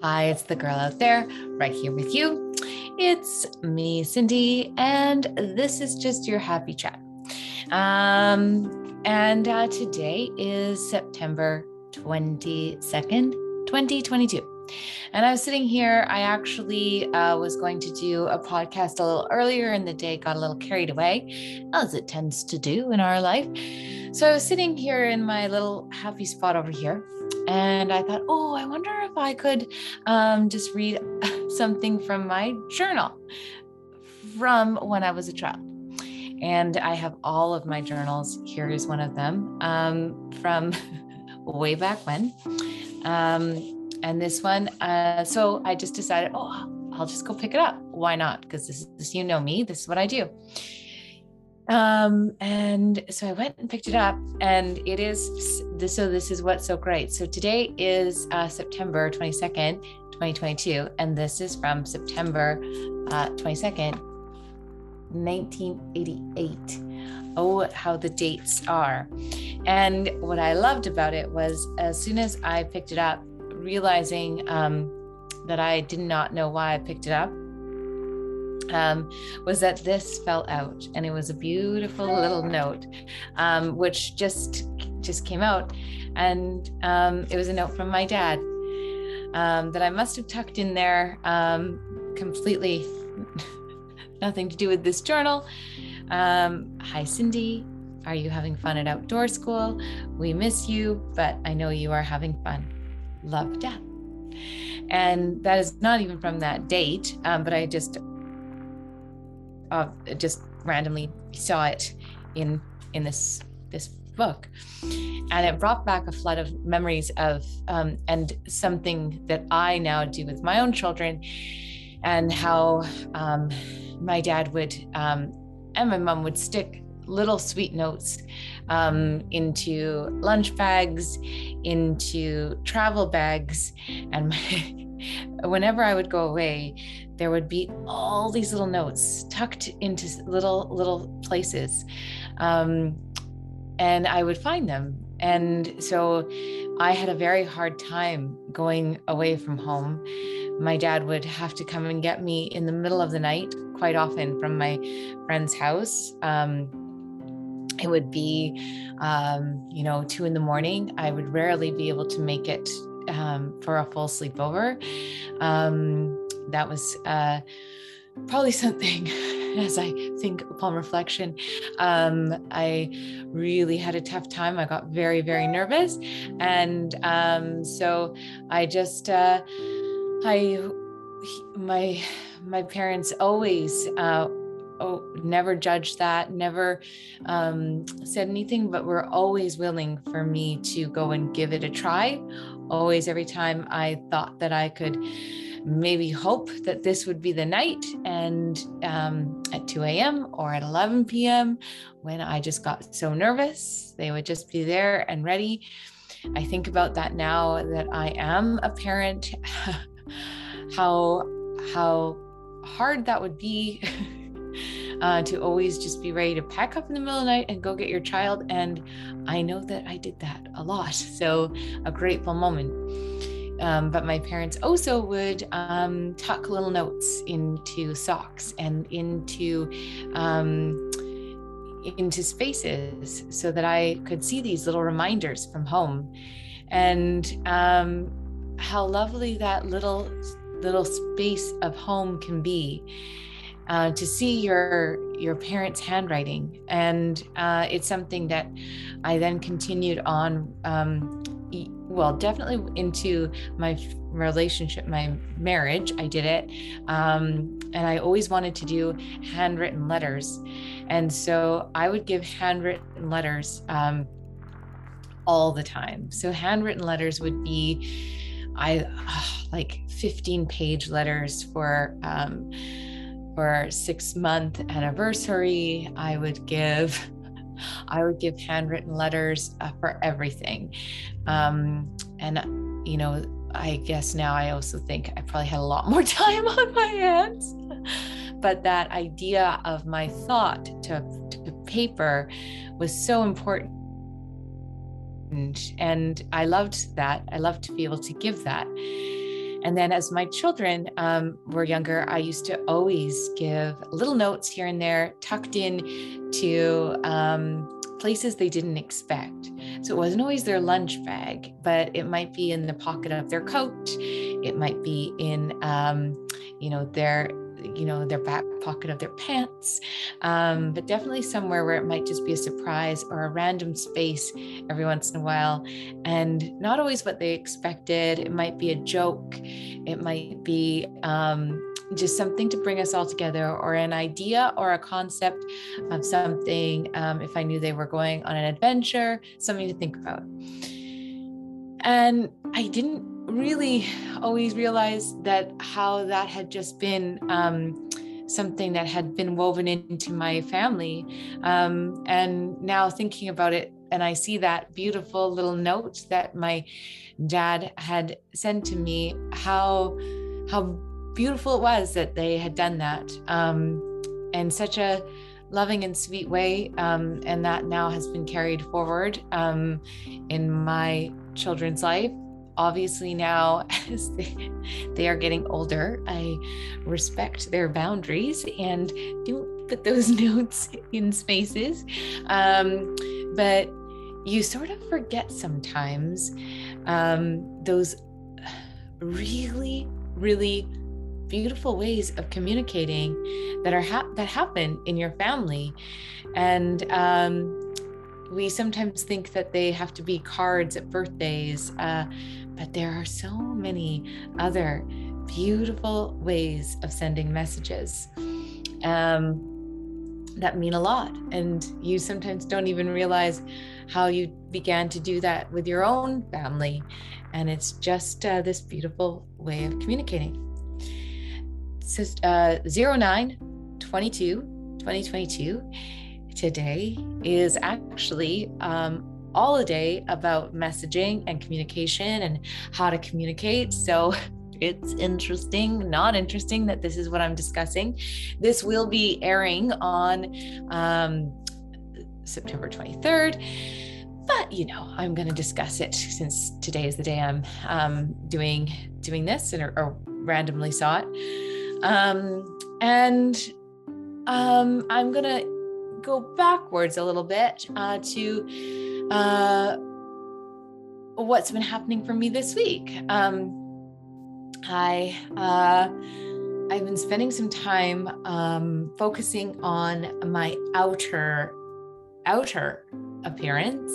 Hi, it's the girl out there, right here with you. It's me, Cindy, and this is just your happy chat. Today is September 22nd, 2022. And I was sitting here, I actually was going to do a podcast a little earlier in the day, got a little carried away, as it tends to do in our life. So I was sitting here in my little happy spot over here, and I thought, oh, I wonder if I could just read something from my journal from when I was a child. And I have all of my journals. Here is one of them from way back when. And this one, so I just decided, oh, I'll just go pick it up. Why not? Because this, you know me, this is what I do. And so I went and picked it up, and it is this. So this is what's so great. So today is September 22nd, 2022. And this is from September 22nd, 1988. Oh, how the dates are. And what I loved about it was as soon as I picked it up, realizing that I did not know why I picked it up, was that this fell out, and it was a beautiful little note, which just came out, and it was a note from my dad that I must have tucked in there, completely nothing to do with this journal. Hi, Cindy. Are you having fun at outdoor school? We miss you, but I know you are having fun. Love, Dad. And that is not even from that date, but I just randomly saw it in this book, and it brought back a flood of memories of and something that I now do with my own children, and how my dad would and my mom would stick little sweet notes into lunch bags, into travel bags, and whenever I would go away, there would be all these little notes tucked into little places, and I would find them. And so I had a very hard time going away from home. My dad would have to come and get me in the middle of the night quite often from my friend's house. It would be, 2 a.m. I would rarely be able to make it for a full sleepover. That was probably something, as I think upon reflection, I really had a tough time. I got very, very nervous. And so I just, my parents always, never judged that, never said anything, but were always willing for me to go and give it a try. Always, every time I thought that I could maybe hope that this would be the night, and at 2 a.m. or at 11 p.m. when I just got so nervous, they would just be there and ready. I think about that now that I am a parent, how hard that would be. To always just be ready to pack up in the middle of the night and go get your child. And I know that I did that a lot. So a grateful moment. But my parents also would tuck little notes into socks and into spaces so that I could see these little reminders from home. And how lovely that little space of home can be. To see your parents' handwriting, and it's something that I then continued on, definitely into my relationship, my marriage. I did it, and I always wanted to do handwritten letters, and so I would give handwritten letters all the time. So handwritten letters would be, like 15-page letters for 6-month anniversary. I would give handwritten letters for everything. I guess now I also think I probably had a lot more time on my hands, but that idea of my thought to paper was so important. And I loved that. I loved to be able to give that. And then as my children were younger, I used to always give little notes here and there tucked in to places they didn't expect. So it wasn't always their lunch bag, but it might be in the pocket of their coat. It might be in, their back pocket of their pants, but definitely somewhere where it might just be a surprise or a random space every once in a while, and not always what they expected. It might be a joke. It might be just something to bring us all together, or an idea or a concept of something. If I knew they were going on an adventure, something to think about. And I didn't really always realized that how that had just been something that had been woven into my family. And now thinking about it, and I see that beautiful little note that my dad had sent to me, how beautiful it was that they had done that in such a loving and sweet way. And that now has been carried forward in my children's life. Obviously now, as they are getting older, I respect their boundaries and don't put those notes in spaces. But you sort of forget sometimes those really, really beautiful ways of communicating that are that happen in your family. And we sometimes think that they have to be cards at birthdays, but there are so many other beautiful ways of sending messages that mean a lot. And you sometimes don't even realize how you began to do that with your own family. And it's just this beautiful way of communicating. So, 09/22/2022. Today is actually all a day about messaging and communication and how to communicate. So it's interesting, not interesting, that this is what I'm discussing. This will be airing on September 23rd. But, I'm going to discuss it since today is the day I'm doing this and or randomly saw it. I'm going to go backwards a little bit to what's been happening for me this week. I've been spending some time focusing on my outer appearance.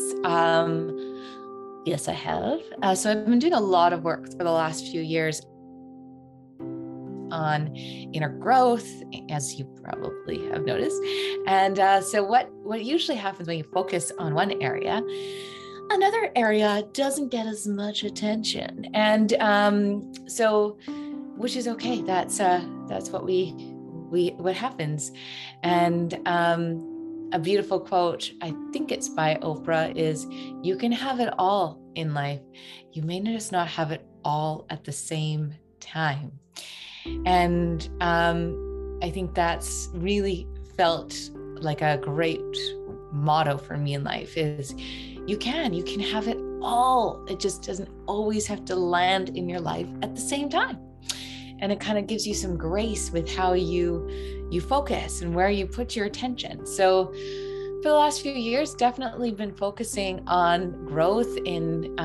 Yes, I have. So I've been doing a lot of work for the last few years on inner growth, as you probably have noticed. And so what usually happens when you focus on one area, another area doesn't get as much attention. And so, which is okay. That's what what happens. And a beautiful quote, I think it's by Oprah, is you can have it all in life. You may just not have it all at the same time. And I think that's really felt like a great motto for me in life is you can have it all. It just doesn't always have to land in your life at the same time. And it kind of gives you some grace with how you focus and where you put your attention. So for the last few years, definitely been focusing on growth in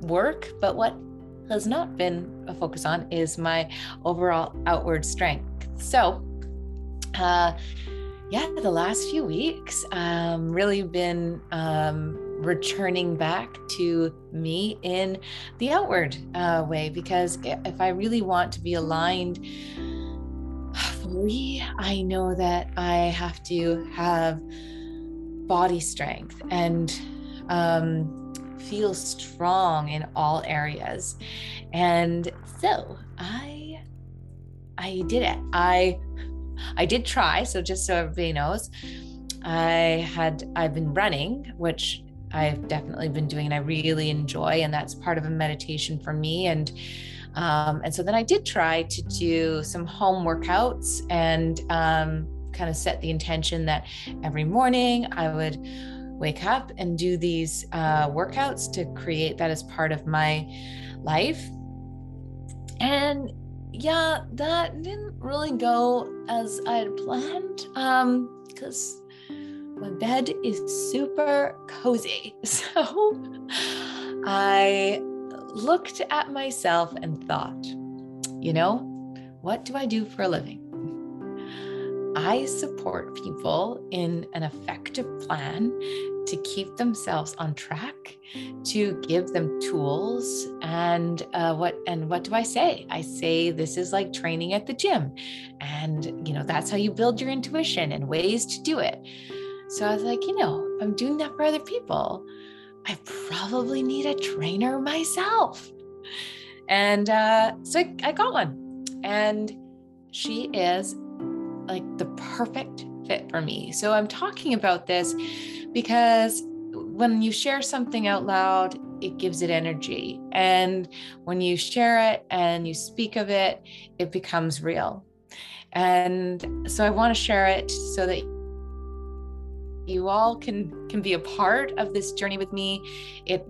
work, but what has not been a focus on is my overall outward strength. So, the last few weeks, really been returning back to me in the outward way, because if I really want to be aligned fully, I know that I have to have body strength and feel strong in all areas. And so I did it. I did try. So just so everybody knows, I've been running, which I've definitely been doing and I really enjoy, and that's part of a meditation for me. And so then I did try to do some home workouts and kind of set the intention that every morning I would wake up and do these workouts to create that as part of my life. And yeah, that didn't really go as I had planned, because my bed is super cozy. So I looked at myself and thought, you know, what do I do for a living? I support people in an effective plan to keep themselves on track, to give them tools. And what do I say? I say, this is like training at the gym. And, you know, that's how you build your intuition and ways to do it. So I was like, you know, if I'm doing that for other people, I probably need a trainer myself. And so I got one, and she is like the perfect fit for me. So I'm talking about this because when you share something out loud, it gives it energy. And when you share it and you speak of it, it becomes real. And so I want to share it so that you all can be a part of this journey with me. It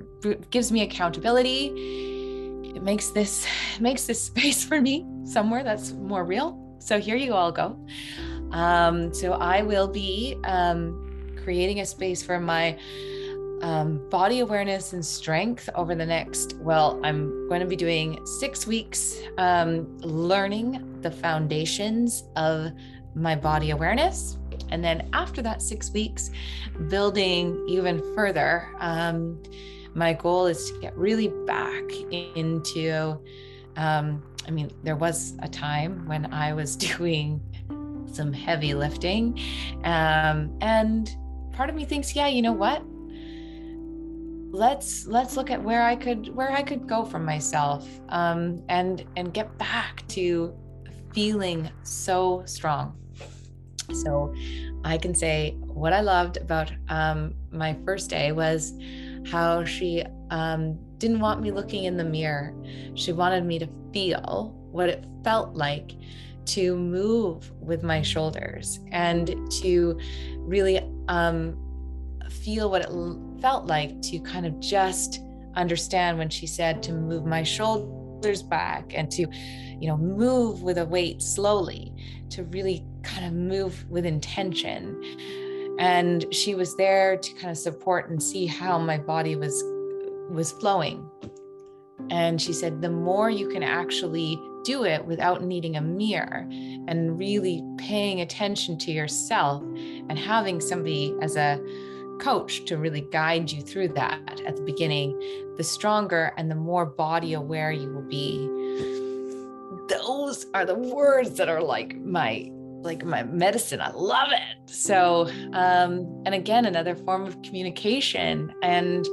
gives me accountability. It makes this space for me somewhere that's more real. So here you all go. So I will be creating a space for my body awareness and strength over the next, well, I'm going to be doing 6 weeks, learning the foundations of my body awareness. And then after that 6 weeks, building even further. My goal is to get really back into, I mean, there was a time when I was doing some heavy lifting, and part of me thinks, yeah, you know what? Let's look at where I could go for myself, and get back to feeling so strong. So I can say what I loved about my first day was how she didn't want me looking in the mirror. She wanted me to feel what it felt like to move with my shoulders, and to really feel what it felt like to kind of just understand when she said to move my shoulders back and to, you know, move with a weight slowly, to really kind of move with intention. And she was there to kind of support and see how my body was flowing. And she said, the more you can actually do it without needing a mirror and really paying attention to yourself and having somebody as a coach to really guide you through that at the beginning, the stronger and the more body aware you will be. Those are the words that are like my medicine. I love it. So, and again, another form of communication. And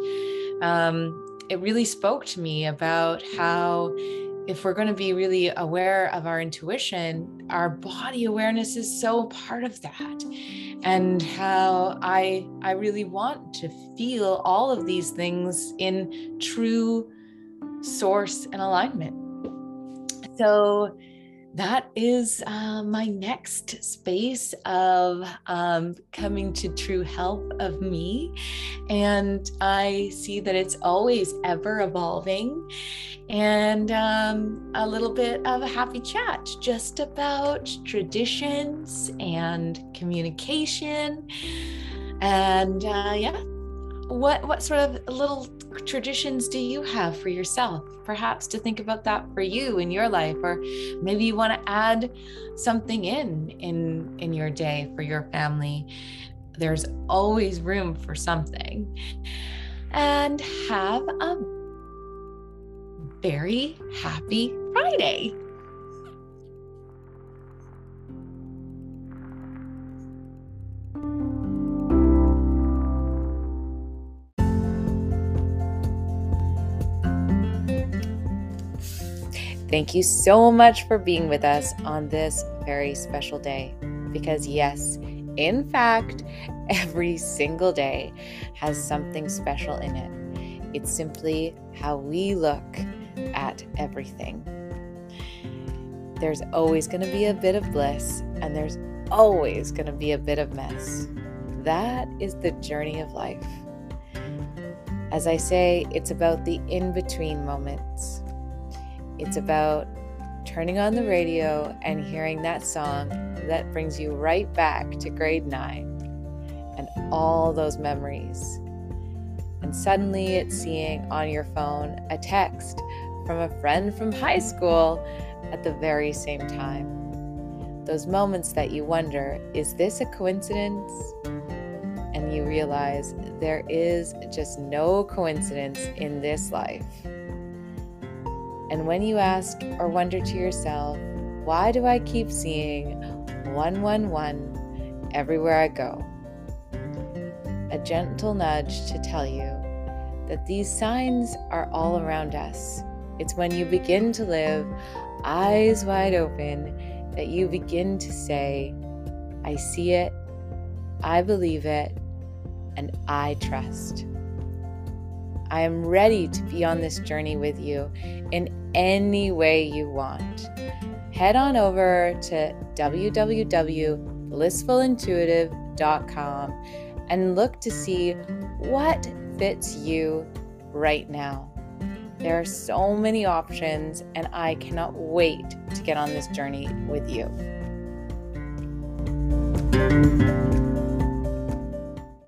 it really spoke to me about how if we're going to be really aware of our intuition, our body awareness is so part of that. And how I really want to feel all of these things in true source and alignment. So that is my next space of coming to true health of me. And I see that it's always ever evolving, and a little bit of a happy chat just about traditions and communication. And yeah, what sort of little traditions do you have for yourself? Perhaps to think about that for you in your life, or maybe you want to add something in your day for your family. There's always room for something. And have a very happy Friday. Thank you so much for being with us on this very special day, because yes, in fact, every single day has something special in it. It's simply how we look at everything. There's always going to be a bit of bliss, and there's always going to be a bit of mess. That is the journey of life. As I say, it's about the in-between moments. It's about turning on the radio and hearing that song that brings you right back to grade 9 and all those memories. And suddenly it's seeing on your phone a text from a friend from high school at the very same time. Those moments that you wonder, is this a coincidence? And you realize there is just no coincidence in this life. And when you ask or wonder to yourself, why do I keep seeing 111 everywhere I go? A gentle nudge to tell you that these signs are all around us. It's when you begin to live eyes wide open that you begin to say, I see it, I believe it, and I trust. I am ready to be on this journey with you in any way you want. Head on over to www.blissfulintuitive.com and look to see what fits you right now. There are so many options, and I cannot wait to get on this journey with you.